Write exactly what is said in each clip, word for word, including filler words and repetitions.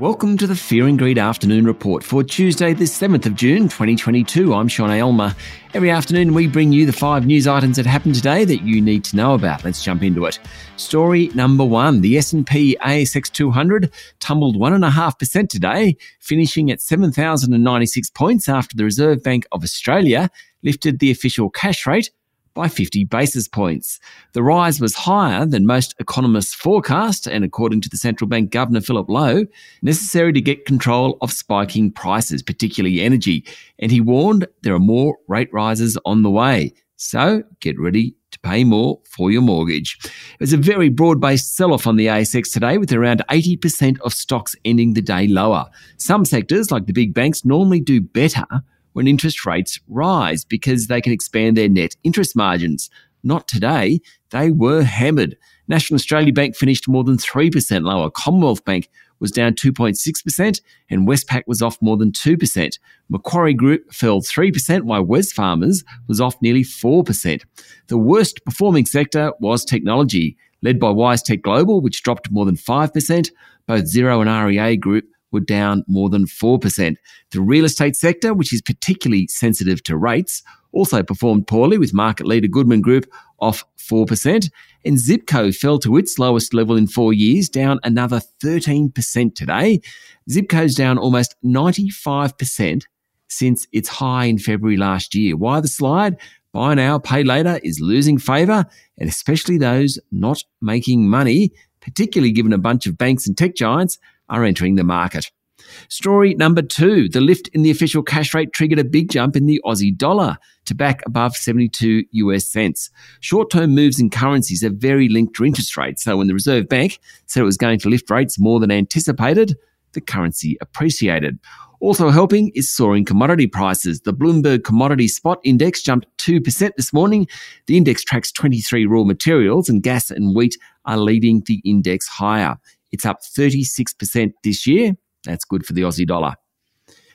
Welcome to the Fear and Greed Afternoon Report for Tuesday, the seventh of June, twenty twenty-two. I'm Sean Aylmer. Every afternoon, we bring you the five news items that happened today that you need to know about. Let's jump into it. Story number one, the S and P A S X two hundred tumbled one point five percent today, finishing at seven thousand ninety-six points after the Reserve Bank of Australia lifted the official cash rate by fifty basis points. The rise was higher than most economists forecast and, according to the central bank governor, Philip Lowe, necessary to get control of spiking prices, particularly energy. And he warned there are more rate rises on the way. So get ready to pay more for your mortgage. It was a very broad-based sell-off on the A S X today, with around eighty percent of stocks ending the day lower. Some sectors, like the big banks, normally do better when interest rates rise because they can expand their net interest margins. Not today. They were hammered. National Australia Bank finished more than three percent lower. Commonwealth Bank was down two point six percent and Westpac was off more than two percent. Macquarie Group fell three percent, while Wesfarmers was off nearly four percent. The worst performing sector was technology, led by WiseTech Global, which dropped more than five percent. Both Xero and R E A Group were down more than four percent. The real estate sector, which is particularly sensitive to rates, also performed poorly, with market leader Goodman Group off four percent. And Zipco fell to its lowest level in four years, down another thirteen percent today. Zipco's down almost ninety-five percent since its high in February last year. Why the slide? Buy now, pay later is losing favour, and especially those not making money, particularly given a bunch of banks and tech giants are entering the market. Story number two, the lift in the official cash rate triggered a big jump in the Aussie dollar to back above seventy-two US cents. Short-term moves in currencies are very linked to interest rates, so when the Reserve Bank said it was going to lift rates more than anticipated, the currency appreciated. Also helping is soaring commodity prices. The Bloomberg Commodity Spot Index jumped two percent this morning. The index tracks twenty-three raw materials, and gas and wheat are leading the index higher. It's up thirty-six percent this year. That's good for the Aussie dollar.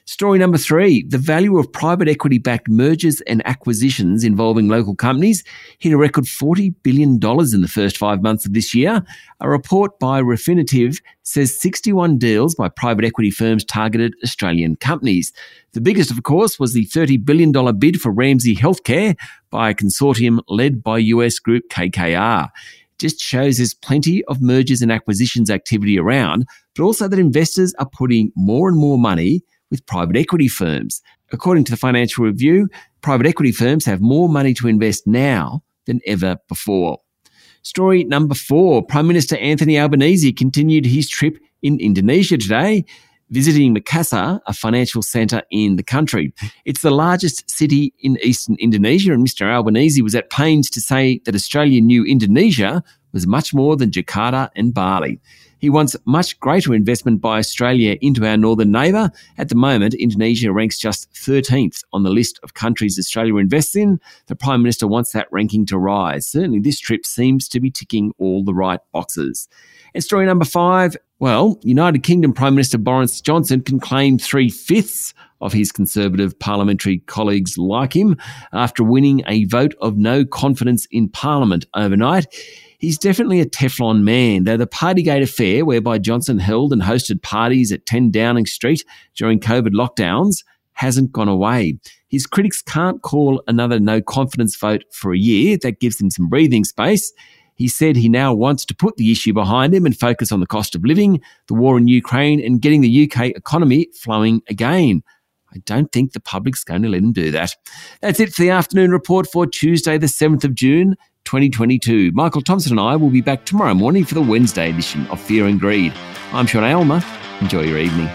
Story number three, the value of private equity-backed mergers and acquisitions involving local companies hit a record forty billion dollars in the first five months of this year. A report by Refinitiv says sixty-one deals by private equity firms targeted Australian companies. The biggest, of course, was the thirty billion dollars bid for Ramsay Healthcare by a consortium led by U S group K K R. Just shows there's plenty of mergers and acquisitions activity around, but also that investors are putting more and more money with private equity firms. According to the Financial Review, private equity firms have more money to invest now than ever before. Story number four, Prime Minister Anthony Albanese continued his trip in Indonesia today, visiting Makassar, a financial centre in the country. It's the largest city in eastern Indonesia, and Mister Albanese was at pains to say that Australia knew Indonesia was much more than Jakarta and Bali. He wants much greater investment by Australia into our northern neighbour. At the moment, Indonesia ranks just thirteenth on the list of countries Australia invests in. The Prime Minister wants that ranking to rise. Certainly this trip seems to be ticking all the right boxes. And story number five, well, United Kingdom Prime Minister Boris Johnson can claim three-fifths of his Conservative parliamentary colleagues like him after winning a vote of no confidence in Parliament overnight. He's definitely a Teflon man, though the Partygate affair, whereby Johnson held and hosted parties at ten Downing Street during COVID lockdowns, hasn't gone away. His critics can't call another no-confidence vote for a year. That gives him some breathing space. He said he now wants to put the issue behind him and focus on the cost of living, the war in Ukraine, and getting the U K economy flowing again. I don't think the public's going to let him do that. That's it for the afternoon report for Tuesday, the seventh of June, twenty twenty-two. Michael Thompson and I will be back tomorrow morning for the Wednesday edition of Fear and Greed. I'm Sean Aylmer. Enjoy your evening.